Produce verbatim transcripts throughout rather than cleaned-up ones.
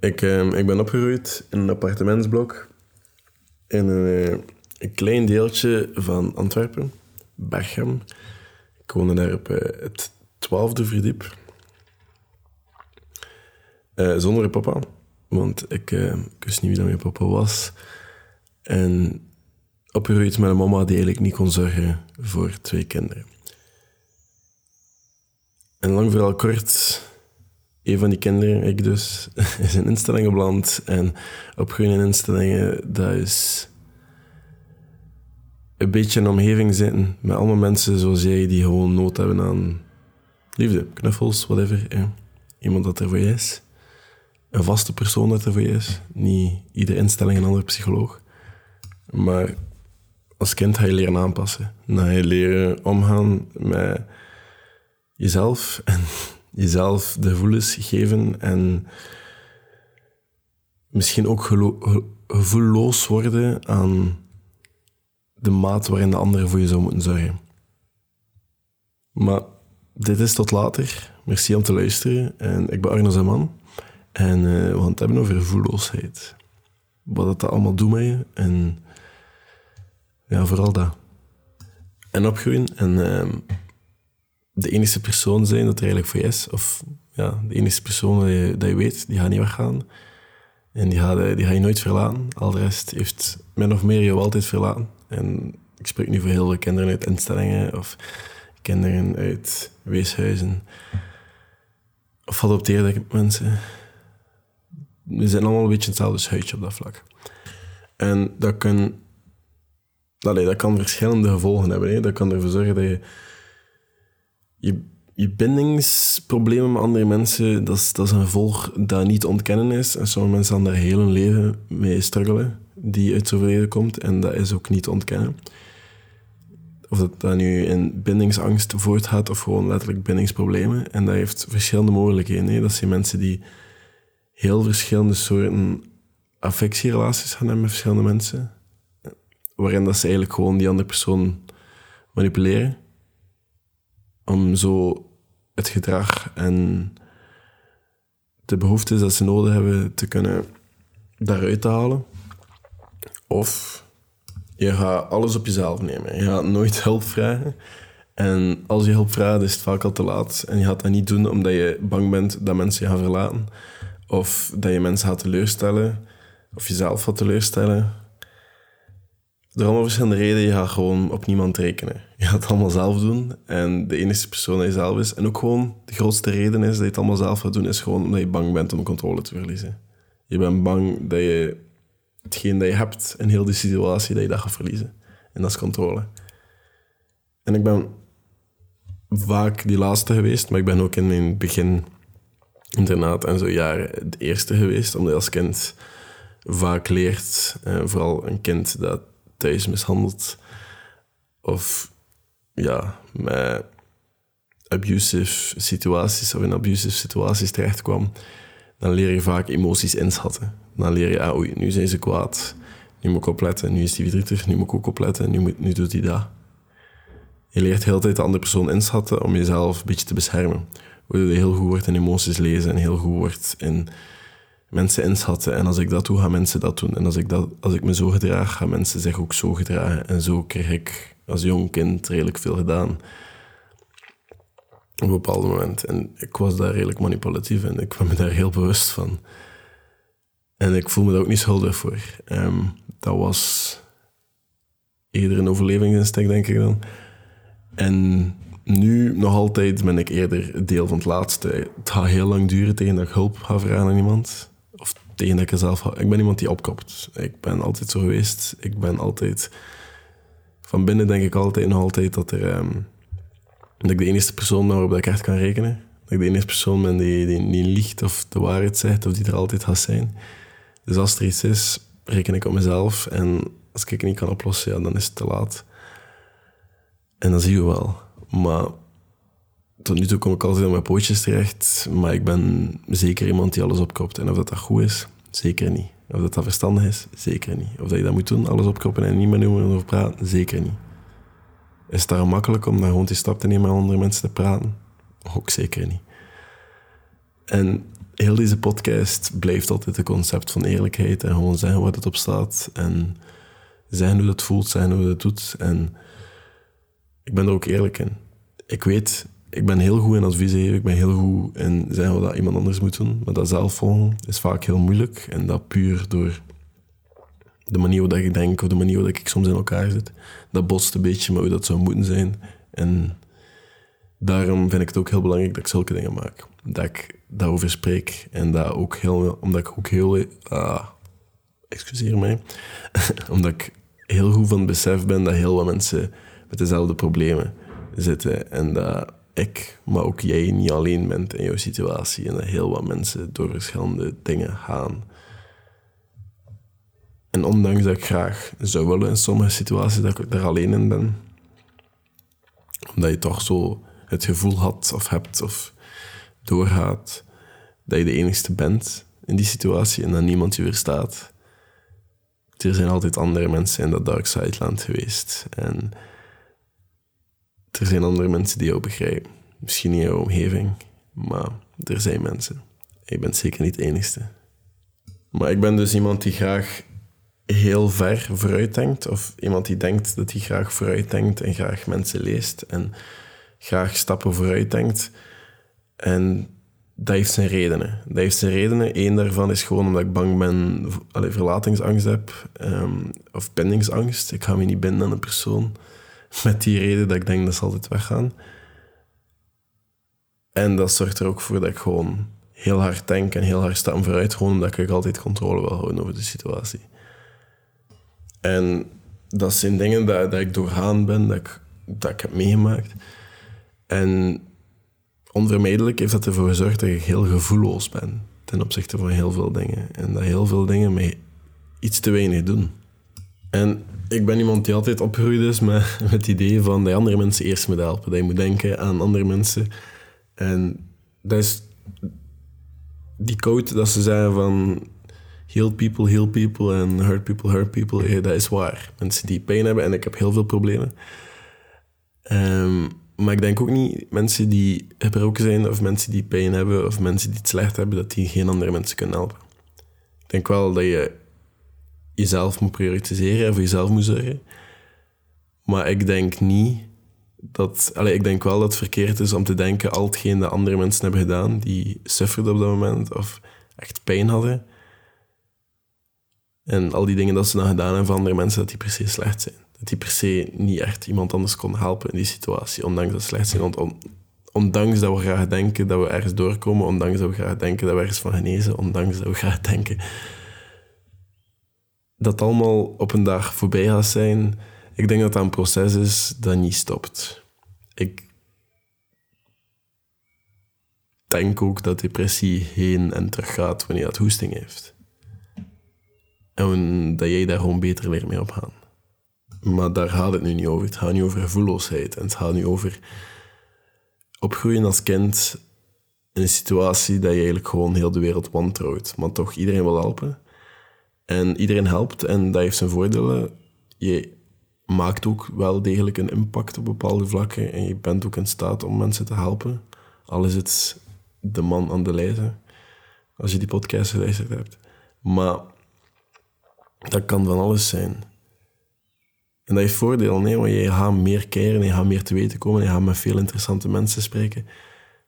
Ik, uh, ik ben opgegroeid in een appartementsblok in een, uh, een klein deeltje van Antwerpen, Berchem. Ik woonde daar op uh, het twaalfde verdiep. Uh, zonder papa, want ik, uh, ik wist niet wie dat mijn papa was. En opgegroeid met een mama die eigenlijk niet kon zorgen voor twee kinderen. En lang vooral kort, een van die kinderen, ik dus, is in instellingen beland. En opgroeien in instellingen, dat is een beetje in een omgeving zitten met allemaal mensen zoals jij die gewoon nood hebben aan liefde, knuffels, whatever. Hè. Iemand dat er voor je is. Een vaste persoon dat er voor je is. Niet iedere instelling een andere psycholoog. Maar als kind ga je leren aanpassen. Dan ga je leren omgaan met jezelf en jezelf de gevoelens geven en misschien ook gelo- gevoelloos worden aan de maat waarin de andere voor je zou moeten zorgen. Maar dit is tot later. Merci om te luisteren. En ik ben Arno Zeman en uh, we gaan het hebben over gevoelloosheid. Wat dat allemaal doet met je en ja, vooral dat. En opgroeien en uh, de enige persoon zijn dat er eigenlijk voor je is. Of ja, de enige persoon dat je, dat je weet, die gaat niet weggaan. En die gaat, die gaat je nooit verlaten. Al de rest heeft min of meer je altijd verlaten. En ik spreek nu voor heel veel kinderen uit instellingen of kinderen uit weeshuizen. Of geadopteerde mensen. We zijn allemaal een beetje hetzelfde schuitje op dat vlak. En dat kan, allee, dat kan verschillende gevolgen hebben. Hè. Dat kan ervoor zorgen dat je Je, je bindingsproblemen met andere mensen, dat is, dat is een gevolg dat niet te ontkennen is. En sommige mensen gaan daar heel hun leven mee struggelen, die uit zoveel verleden komt. En dat is ook niet te ontkennen. Of dat, dat nu in bindingsangst voortgaat of gewoon letterlijk bindingsproblemen. En dat heeft verschillende mogelijkheden. Hè? Dat zijn mensen die heel verschillende soorten affectierelaties gaan hebben met verschillende mensen. Waarin dat ze eigenlijk gewoon die andere persoon manipuleren. Om zo het gedrag en de behoeftes dat ze nodig hebben te kunnen daaruit te halen. Of je gaat alles op jezelf nemen. Je gaat nooit hulp vragen. En als je hulp vraagt, is het vaak al te laat. En je gaat dat niet doen omdat je bang bent dat mensen je gaan verlaten. Of dat je mensen gaat teleurstellen. Of jezelf gaat teleurstellen. Er allemaal verschillende redenen, je gaat gewoon op niemand rekenen. Je gaat het allemaal zelf doen en de enige persoon dat je zelf is. En ook gewoon de grootste reden is dat je het allemaal zelf gaat doen, is gewoon omdat je bang bent om controle te verliezen. Je bent bang dat je hetgeen dat je hebt in heel die situatie, dat je dat gaat verliezen. En dat is controle. En ik ben vaak die laatste geweest, maar ik ben ook in mijn begin internaat en zo jaren de eerste geweest, omdat je als kind vaak leert, eh, vooral een kind dat thuis mishandeld of ja, met abusive situaties of in abusive situaties terechtkwam, dan leer je vaak emoties inschatten. Dan leer je, ah, oei, nu zijn ze kwaad, nu moet ik opletten, nu is die verdrietig, nu moet ik ook opletten, nu, moet, nu doet hij dat. Je leert de hele tijd de andere persoon inschatten om jezelf een beetje te beschermen. Waardoor je heel goed wordt in emoties lezen en heel goed wordt in mensen inschatten. En als ik dat doe, gaan mensen dat doen. En als ik, dat, als ik me zo gedraag, gaan mensen zich ook zo gedragen. En zo kreeg ik als jong kind redelijk veel gedaan. Op een bepaald moment. En ik was daar redelijk manipulatief en ik kwam me daar heel bewust van. En ik voel me daar ook niet schuldig voor. Um, dat was eerder een overlevingsinstinct, denk ik dan. En nu nog altijd ben ik eerder deel van het laatste. Het gaat heel lang duren tegen dat ik hulp ga vragen aan iemand. Of tegen dat ik zelf ga. Ik ben iemand die opkopt. Ik ben altijd zo geweest. Ik ben altijd... Van binnen denk ik altijd nog altijd dat, er, um, dat ik de enige persoon ben waarop ik echt kan rekenen. Dat ik de enige persoon ben die, die niet liegt of de waarheid zegt of die er altijd gaat zijn. Dus als er iets is, reken ik op mezelf. En als ik het niet kan oplossen, ja, dan is het te laat. En dan zie je wel. Maar tot nu toe kom ik altijd op mijn pootjes terecht. Maar ik ben zeker iemand die alles opkopt. En of dat, dat goed is, zeker niet. Of dat dat verstandig is, zeker niet. Of dat je dat moet doen, alles opkoppen en niet met niemand over praten, zeker niet. Is het daar makkelijk om daar gewoon die stap te nemen en met andere mensen te praten? Ook zeker niet. En heel deze podcast blijft altijd het concept van eerlijkheid en gewoon zeggen waar het op staat en zeggen hoe dat voelt, zeggen hoe dat doet. En ik ben er ook eerlijk in. Ik weet, ik ben heel goed in advies geven, ik ben heel goed in zeggen wat iemand anders moet doen, maar dat zelf volgen is vaak heel moeilijk en dat puur door de manier waarop ik denk of de manier waarop ik soms in elkaar zit. Dat botst een beetje met hoe dat zou moeten zijn en daarom vind ik het ook heel belangrijk dat ik zulke dingen maak. Dat ik daarover spreek en dat ook heel, omdat ik ook heel, ah, excuseer mij, omdat ik heel goed van het besef ben dat heel wat mensen met dezelfde problemen zitten en dat ik, maar ook jij niet alleen bent in jouw situatie en dat heel wat mensen door verschillende dingen gaan. En ondanks dat ik graag zou willen in sommige situaties dat ik er alleen in ben, omdat je toch zo het gevoel had of hebt of doorgaat dat je de enigste bent in die situatie en dat niemand je verstaat. Er zijn altijd andere mensen in dat dark side land geweest. En er zijn andere mensen die jou begrijpen. Misschien in jouw omgeving, maar er zijn mensen. Ik ben zeker niet de enigste. Maar ik ben dus iemand die graag heel ver vooruit denkt, of iemand die denkt dat hij graag vooruit denkt en graag mensen leest en graag stappen vooruit denkt. En dat heeft zijn redenen. Dat heeft zijn redenen. Eén daarvan is gewoon omdat ik bang ben, allee, verlatingsangst heb, um, of bindingsangst. Ik ga me niet binden aan een persoon met die reden dat ik denk dat ze altijd weggaan. En dat zorgt er ook voor dat ik gewoon heel hard denk en heel hard stap vooruit, gewoon omdat ik altijd controle wil houden over de situatie. En dat zijn dingen dat, dat ik doorgaan ben, dat ik, dat ik heb meegemaakt. En onvermijdelijk heeft dat ervoor gezorgd dat ik heel gevoelloos ben ten opzichte van heel veel dingen. En dat heel veel dingen mij iets te weinig doen. En ik ben iemand die altijd opgegroeid is met, met het idee van dat andere mensen eerst moet helpen. Dat je moet denken aan andere mensen. En dat is die quote dat ze zeggen van heal people, heal people en hurt people, hurt people. Dat is waar. Mensen die pijn hebben en ik heb heel veel problemen. Um, Maar ik denk ook niet, mensen die gebroken zijn of mensen die pijn hebben of mensen die het slecht hebben, dat die geen andere mensen kunnen helpen. Ik denk wel dat je jezelf moet prioritiseren en voor jezelf moet zorgen. Maar ik denk niet dat... Allez, ik denk wel dat het verkeerd is om te denken al hetgeen dat andere mensen hebben gedaan, die sufferden op dat moment of echt pijn hadden. En al die dingen dat ze dan gedaan hebben van andere mensen, dat die per se slecht zijn. Dat die per se niet echt iemand anders kon helpen in die situatie, ondanks dat slecht zijn. On, ondanks dat we graag denken dat we ergens doorkomen, ondanks dat we graag denken dat we ergens van genezen, ondanks dat we graag denken dat het allemaal op een dag voorbij gaat zijn. Ik denk dat dat een proces is dat niet stopt. Ik denk ook dat depressie heen en terug gaat wanneer dat hoesting heeft. En dat jij daar gewoon beter weer mee op gaat. Maar daar gaat het nu niet over. Het gaat niet over gevoelloosheid. En het gaat nu over opgroeien als kind in een situatie dat je eigenlijk gewoon heel de wereld wantrouwt. Maar toch, iedereen wil helpen. En iedereen helpt en dat heeft zijn voordelen. Je maakt ook wel degelijk een impact op bepaalde vlakken. En je bent ook in staat om mensen te helpen. Al is het de man aan de lijzer. Als je die podcast geluisterd hebt. Maar dat kan van alles zijn. En dat heeft voordeel, nee, want je gaat meer keren, je gaat meer te weten komen, je gaat met veel interessante mensen spreken.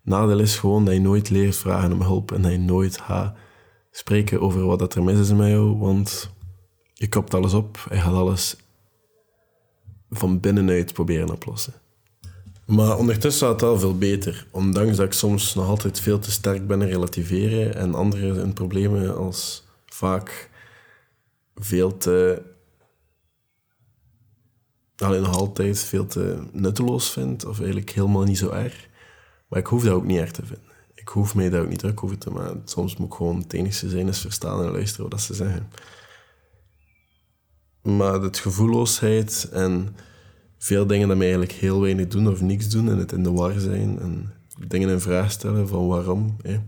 Nadeel is gewoon dat je nooit leert vragen om hulp en dat je nooit gaat spreken over wat dat er mis is met jou, want je kapt alles op en je gaat alles van binnenuit proberen oplossen. Maar ondertussen gaat het wel veel beter, ondanks dat ik soms nog altijd veel te sterk ben in relativeren en anderen hun problemen als vaak veel te... alleen nog altijd veel te nutteloos vind, of eigenlijk helemaal niet zo erg. Maar ik hoef dat ook niet erg te vinden. Ik hoef mij daar ook niet druk over te maken. Soms moet ik gewoon het enige zijn is verstaan en luisteren wat ze zeggen. Maar de gevoelloosheid en veel dingen dat mij eigenlijk heel weinig doen of niks doen en het in de war zijn en dingen in vraag stellen van waarom, hè.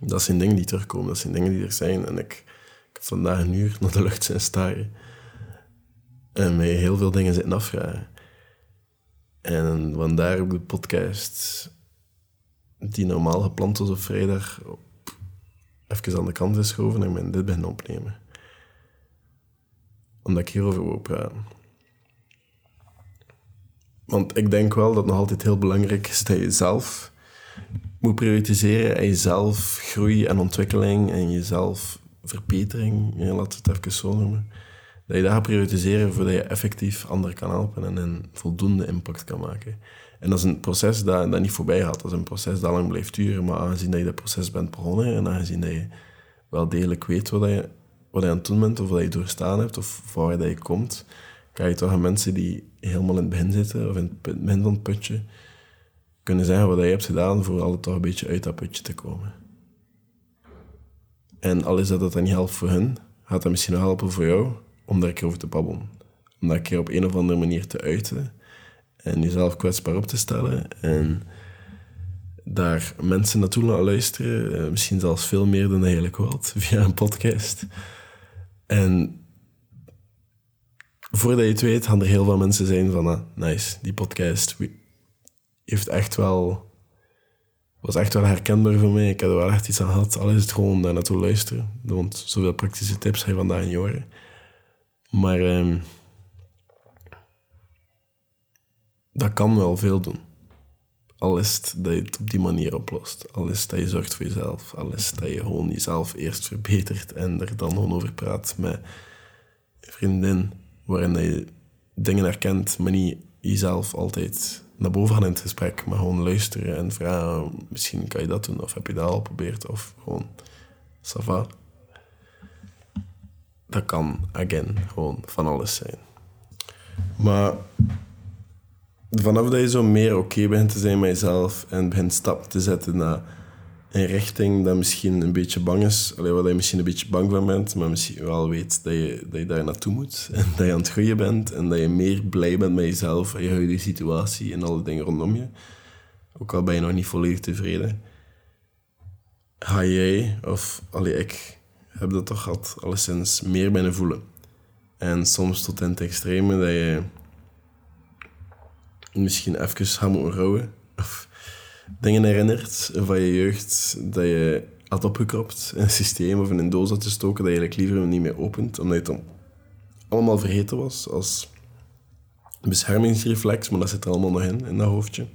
Dat zijn dingen die terugkomen, dat zijn dingen die er zijn. En ik, ik heb vandaag een uur naar de lucht zijn staren. En mij heel veel dingen zitten afvragen. En vandaar ook de podcast die normaal gepland was op vrijdag op, even aan de kant is geschoven en ik ben dit begin opnemen. Omdat ik hierover wil praten. Want ik denk wel dat het nog altijd heel belangrijk is dat je zelf moet prioritiseren en jezelf groei en ontwikkeling en jezelf verbetering, ja, laten we het even zo noemen, dat je dat gaat prioritiseren voordat je effectief anderen kan helpen en een voldoende impact kan maken. En dat is een proces dat, dat niet voorbij gaat. Dat is een proces dat lang blijft duren, maar aangezien dat je dat proces bent begonnen en aangezien dat je wel degelijk weet wat je, wat je aan het doen bent of wat je doorstaan hebt of waar dat je komt, kan je toch aan mensen die helemaal in het begin zitten of in het begin van het putje kunnen zeggen wat je hebt gedaan voor altijd toch een beetje uit dat putje te komen. En al is dat dat dan niet helpt voor hen, gaat dat misschien helpen voor jou om daar een keer over te babbelen. Om daar een keer op een of andere manier te uiten en jezelf kwetsbaar op te stellen en daar mensen naartoe laten luisteren, misschien zelfs veel meer dan eigenlijk wat, via een podcast. En voordat je het weet, gaan er heel veel mensen zijn van, ah, nice, die podcast heeft echt wel... was echt wel herkenbaar voor mij. Ik heb er wel echt iets aan gehad. Al is het gewoon daar naartoe luisteren. Want zoveel praktische tips ga je vandaag niet horen. Maar um, dat kan wel veel doen. Al is het dat je het op die manier oplost. Al is het dat je zorgt voor jezelf. Al is het dat je gewoon jezelf eerst verbetert en er dan gewoon over praat met een vriendin waarin je dingen herkent, maar niet jezelf altijd... naar boven gaan in het gesprek, maar gewoon luisteren en vragen, misschien kan je dat doen, of heb je dat al geprobeerd, of gewoon, ça va. Dat kan, again, gewoon van alles zijn. Maar vanaf dat je zo meer oké okay begint te zijn met jezelf en begint stappen te zetten naar een richting dat misschien een beetje bang is, allee, waar je misschien een beetje bang van bent, maar misschien wel weet dat je, dat je daar naartoe moet en dat je aan het groeien bent en dat je meer blij bent met jezelf en je huidige situatie en alle dingen rondom je. Ook al ben je nog niet volledig tevreden. Ga jij, of allee, ik heb dat toch gehad, alleszins meer binnen voelen. En soms tot in het extreme dat je misschien even gaat moeten rouwen. Dingen herinnert van je jeugd dat je had opgekropt in een systeem of in een doos had te stoken dat je eigenlijk liever niet meer opent, omdat het dan allemaal vergeten was als beschermingsreflex, maar dat zit er allemaal nog in, in dat hoofdje.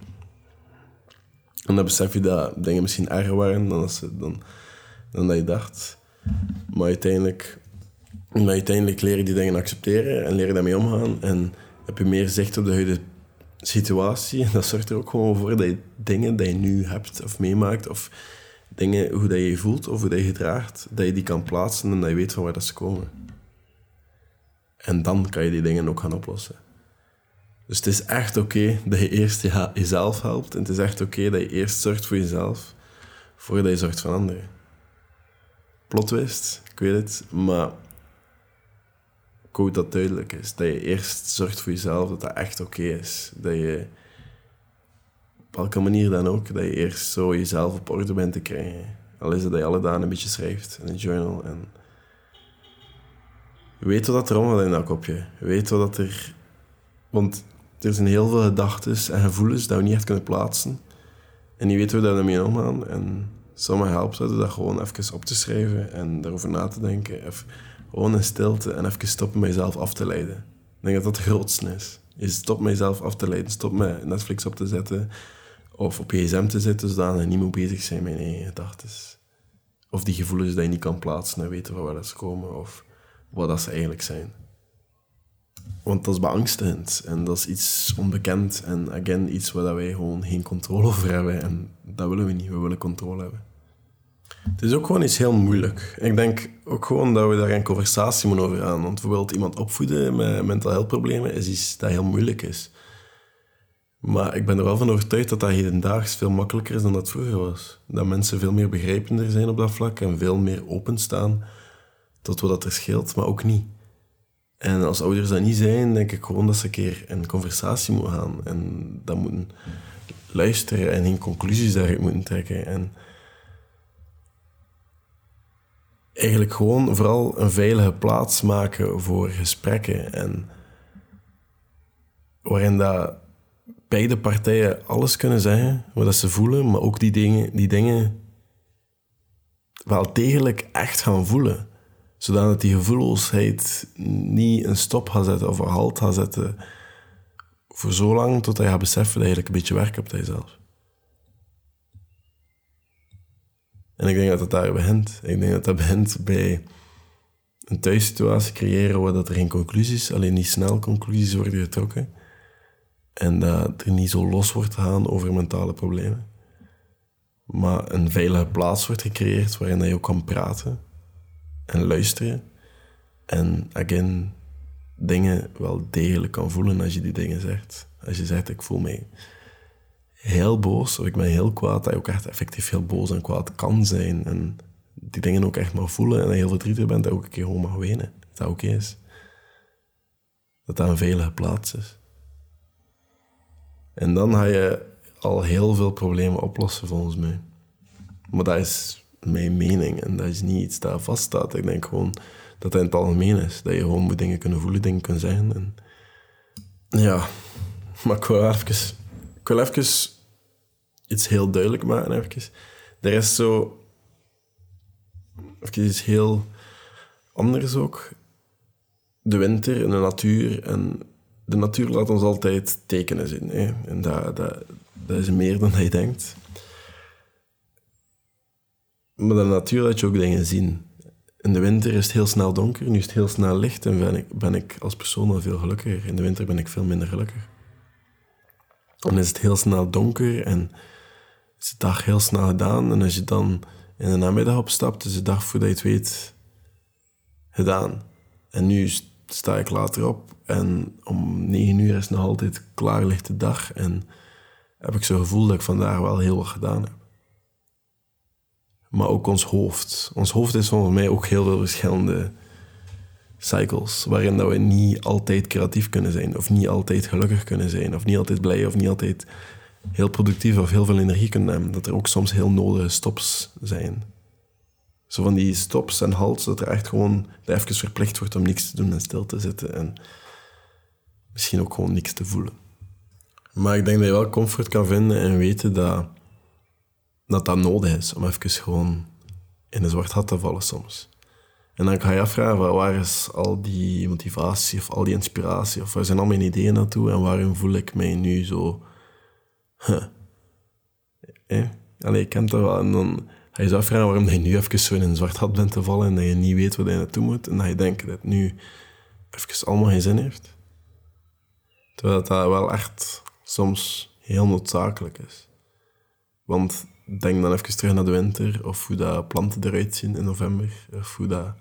En dan besef je dat dingen misschien erger waren dan, als je, dan, dan dat je dacht. Maar uiteindelijk, maar uiteindelijk leer je die dingen accepteren en leer je daarmee omgaan en heb je meer zicht op de huidige situatie. En dat zorgt er ook gewoon voor dat je dingen die je nu hebt of meemaakt, of dingen hoe dat je je voelt of hoe dat je gedraagt, dat je die kan plaatsen en dat je weet van waar dat ze komen. En dan kan je die dingen ook gaan oplossen. Dus het is echt oké okay dat je eerst je, jezelf helpt en het is echt oké okay dat je eerst zorgt voor jezelf voordat je zorgt voor anderen. Plot twist, ik weet het, maar ik hoop dat duidelijk is. Dat je eerst zorgt voor jezelf, dat dat echt oké okay is. Dat je op welke manier dan ook, dat je eerst zo jezelf op orde bent te krijgen. Al is het dat je alle dagen een beetje schrijft in een journal. En weet wat er omgaat in dat kopje. Weet wat er... Want er zijn heel veel gedachten en gevoelens dat we niet echt kunnen plaatsen. En die weten we daar mee omgaan. En sommigen helpt dat dat gewoon even op te schrijven en daarover na te denken. Of gewoon in stilte en even stoppen met jezelf af te leiden. Ik denk dat dat het grootste is. Je stopt met jezelf af te leiden. Stop met Netflix op te zetten of op je gsm te zitten, zodat je niet moet bezig zijn met je eigen gedachten. Of die gevoelens die je niet kan plaatsen en weten van waar dat ze komen of wat dat ze eigenlijk zijn. Want dat is beangstigend en dat is iets onbekend en again iets waar wij gewoon geen controle over hebben en dat willen we niet. We willen controle hebben. Het is ook gewoon iets heel moeilijk. Ik denk ook gewoon dat we daar een conversatie moeten over aan. Want bijvoorbeeld iemand opvoeden met mental health problemen is iets dat heel moeilijk is. Maar ik ben er wel van overtuigd dat dat hedendaags veel makkelijker is dan dat vroeger was. Dat mensen veel meer begrijpender zijn op dat vlak en veel meer openstaan tot wat er scheelt, maar ook niet. En als ouders dat niet zijn, denk ik gewoon dat ze een keer in conversatie moeten gaan. En dat moeten luisteren en geen conclusies daaruit moeten trekken. En eigenlijk gewoon vooral een veilige plaats maken voor gesprekken en waarin dat beide partijen alles kunnen zeggen, wat ze voelen, maar ook die dingen, die dingen wel degelijk echt gaan voelen. Zodat die gevoelloosheid niet een stop gaat zetten of een halt gaat zetten voor zo lang tot je gaat beseffen dat je eigenlijk een beetje werk hebt aan jezelf. En ik denk dat dat daar begint. Ik denk dat dat begint bij een thuissituatie creëren waar dat er geen conclusies, alleen niet snel conclusies worden getrokken. En dat er niet zo los wordt gegaan over mentale problemen. Maar een veilige plaats wordt gecreëerd waarin je ook kan praten en luisteren. En, again, dingen wel degelijk kan voelen als je die dingen zegt. Als je zegt, ik voel mij heel boos of ik ben heel kwaad, dat je ook echt effectief heel boos en kwaad kan zijn. En die dingen ook echt mag voelen en dat je heel verdrietig bent, dat je ook een keer gewoon mag wenen. Dat dat oké is. Dat dat een veilige plaats is. En dan ga je al heel veel problemen oplossen, volgens mij. Maar dat is mijn mening en dat is niet iets dat vaststaat. Ik denk gewoon dat dat in het algemeen is. Dat je gewoon moet dingen kunnen voelen, dingen kunnen zeggen. En ja, maar ik wil even, ik wil even iets heel duidelijk maken. Even. Er is zo... Even iets heel anders ook. De winter en de natuur en... De natuur laat ons altijd tekenen zien. Hè? En dat, dat, dat is meer dan je denkt. Maar de natuur laat je ook dingen zien. In de winter is het heel snel donker, nu is het heel snel licht. En ben ik, ben ik als persoon al veel gelukkiger. In de winter ben ik veel minder gelukkig. Dan is het heel snel donker en is de dag heel snel gedaan. En als je dan in de namiddag opstapt, is de dag voordat je het weet gedaan. En nu sta ik later op. En om negen uur is nog altijd klaarlicht de dag. En heb ik zo'n gevoel dat ik vandaag wel heel wat gedaan heb. Maar ook ons hoofd. Ons hoofd is volgens mij ook heel veel verschillende cycles. Waarin dat we niet altijd creatief kunnen zijn. Of niet altijd gelukkig kunnen zijn. Of niet altijd blij. Of niet altijd heel productief. Of heel veel energie kunnen hebben. Dat er ook soms heel nodige stops zijn. Zo van die stops en halts. Dat er echt gewoon dat even verplicht wordt om niks te doen en stil te zitten. En misschien ook gewoon niks te voelen. Maar ik denk dat je wel comfort kan vinden en weten dat dat, dat nodig is. Om even gewoon in een zwart gat te vallen soms. En dan ga je afvragen, waar is al die motivatie of al die inspiratie? Of waar zijn al mijn ideeën naartoe? En waarom voel ik mij nu zo... Huh. Eh? Allee, ik ken dat wel. En dan ga je je afvragen waarom je nu even zo in een zwart gat bent te vallen. En dat je niet weet waar je naartoe moet. En dat je denkt dat het nu even allemaal geen zin heeft. Terwijl dat wel echt soms heel noodzakelijk is. Want denk dan even terug naar de winter, of hoe dat planten eruit zien in november, of hoe dat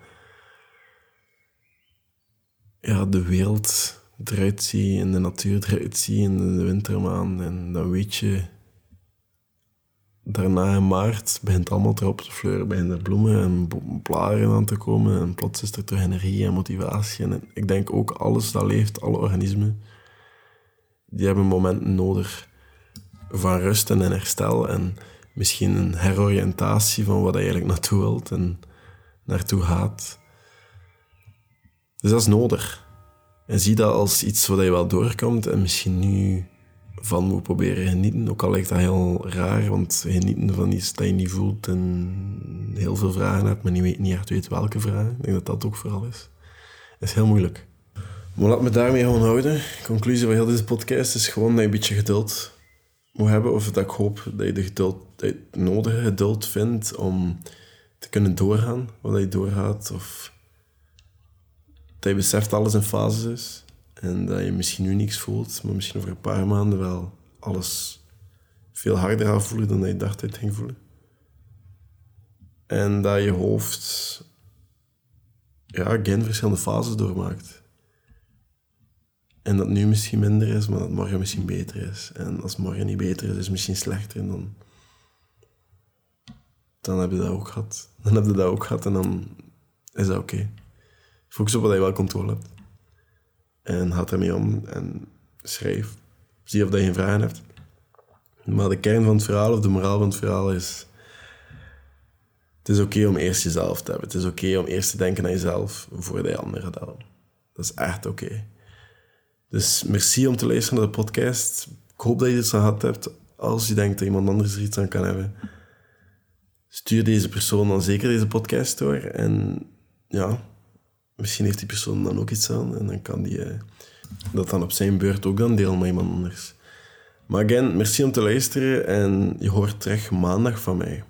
ja, de wereld eruit ziet en de natuur eruit ziet in de wintermaand. En dan weet je, daarna in maart begint allemaal erop te fleuren, beginnen de bloemen en blaren aan te komen en plots is er terug energie en motivatie. En ik denk ook alles dat leeft, alle organismen, die hebben momenten nodig van rust en herstel en misschien een heroriëntatie van wat je eigenlijk naartoe wilt en naartoe gaat. Dus dat is nodig. En zie dat als iets wat je wel doorkomt en misschien nu van moet proberen genieten. Ook al lijkt dat heel raar, want genieten van iets dat je niet voelt en heel veel vragen hebt, maar niet, weet, niet echt weet welke vragen. Ik denk dat dat ook vooral is. Dat is heel moeilijk. Maar laat me daarmee gewoon houden. De conclusie van heel deze podcast is gewoon dat je een beetje geduld moet hebben. Of dat ik hoop dat je de geduld, dat je het nodige geduld vindt om te kunnen doorgaan. Wat je doorgaat. Of dat je beseft dat alles in fases is. En dat je misschien nu niks voelt. Maar misschien over een paar maanden wel alles veel harder gaat voelen dan dat je dacht dat je het ging voelen. En dat je hoofd ja, geen verschillende fases doormaakt. En dat nu misschien minder is, maar dat morgen misschien beter is. En als morgen niet beter is, is het misschien slechter. En dan, dan heb je dat ook gehad. Dan heb je dat ook gehad en dan is dat oké. Okay. Focus op wat je wel controle hebt. En gaat ermee om en schrijf. Zie of dat je geen vragen hebt. Maar de kern van het verhaal of de moraal van het verhaal is... Het is oké okay om eerst jezelf te hebben. Het is oké okay om eerst te denken aan jezelf voordat je anderen gaat helpen. Dat is echt oké. Okay. Dus merci om te luisteren naar de podcast. Ik hoop dat je dit gehad hebt. Als je denkt dat iemand anders er iets aan kan hebben, stuur deze persoon dan zeker deze podcast door. En ja, misschien heeft die persoon dan ook iets aan. En dan kan die eh, dat dan op zijn beurt ook dan delen met iemand anders. Maar again, merci om te luisteren. En je hoort terug maandag van mij.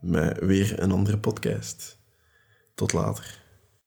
Met weer een andere podcast. Tot later.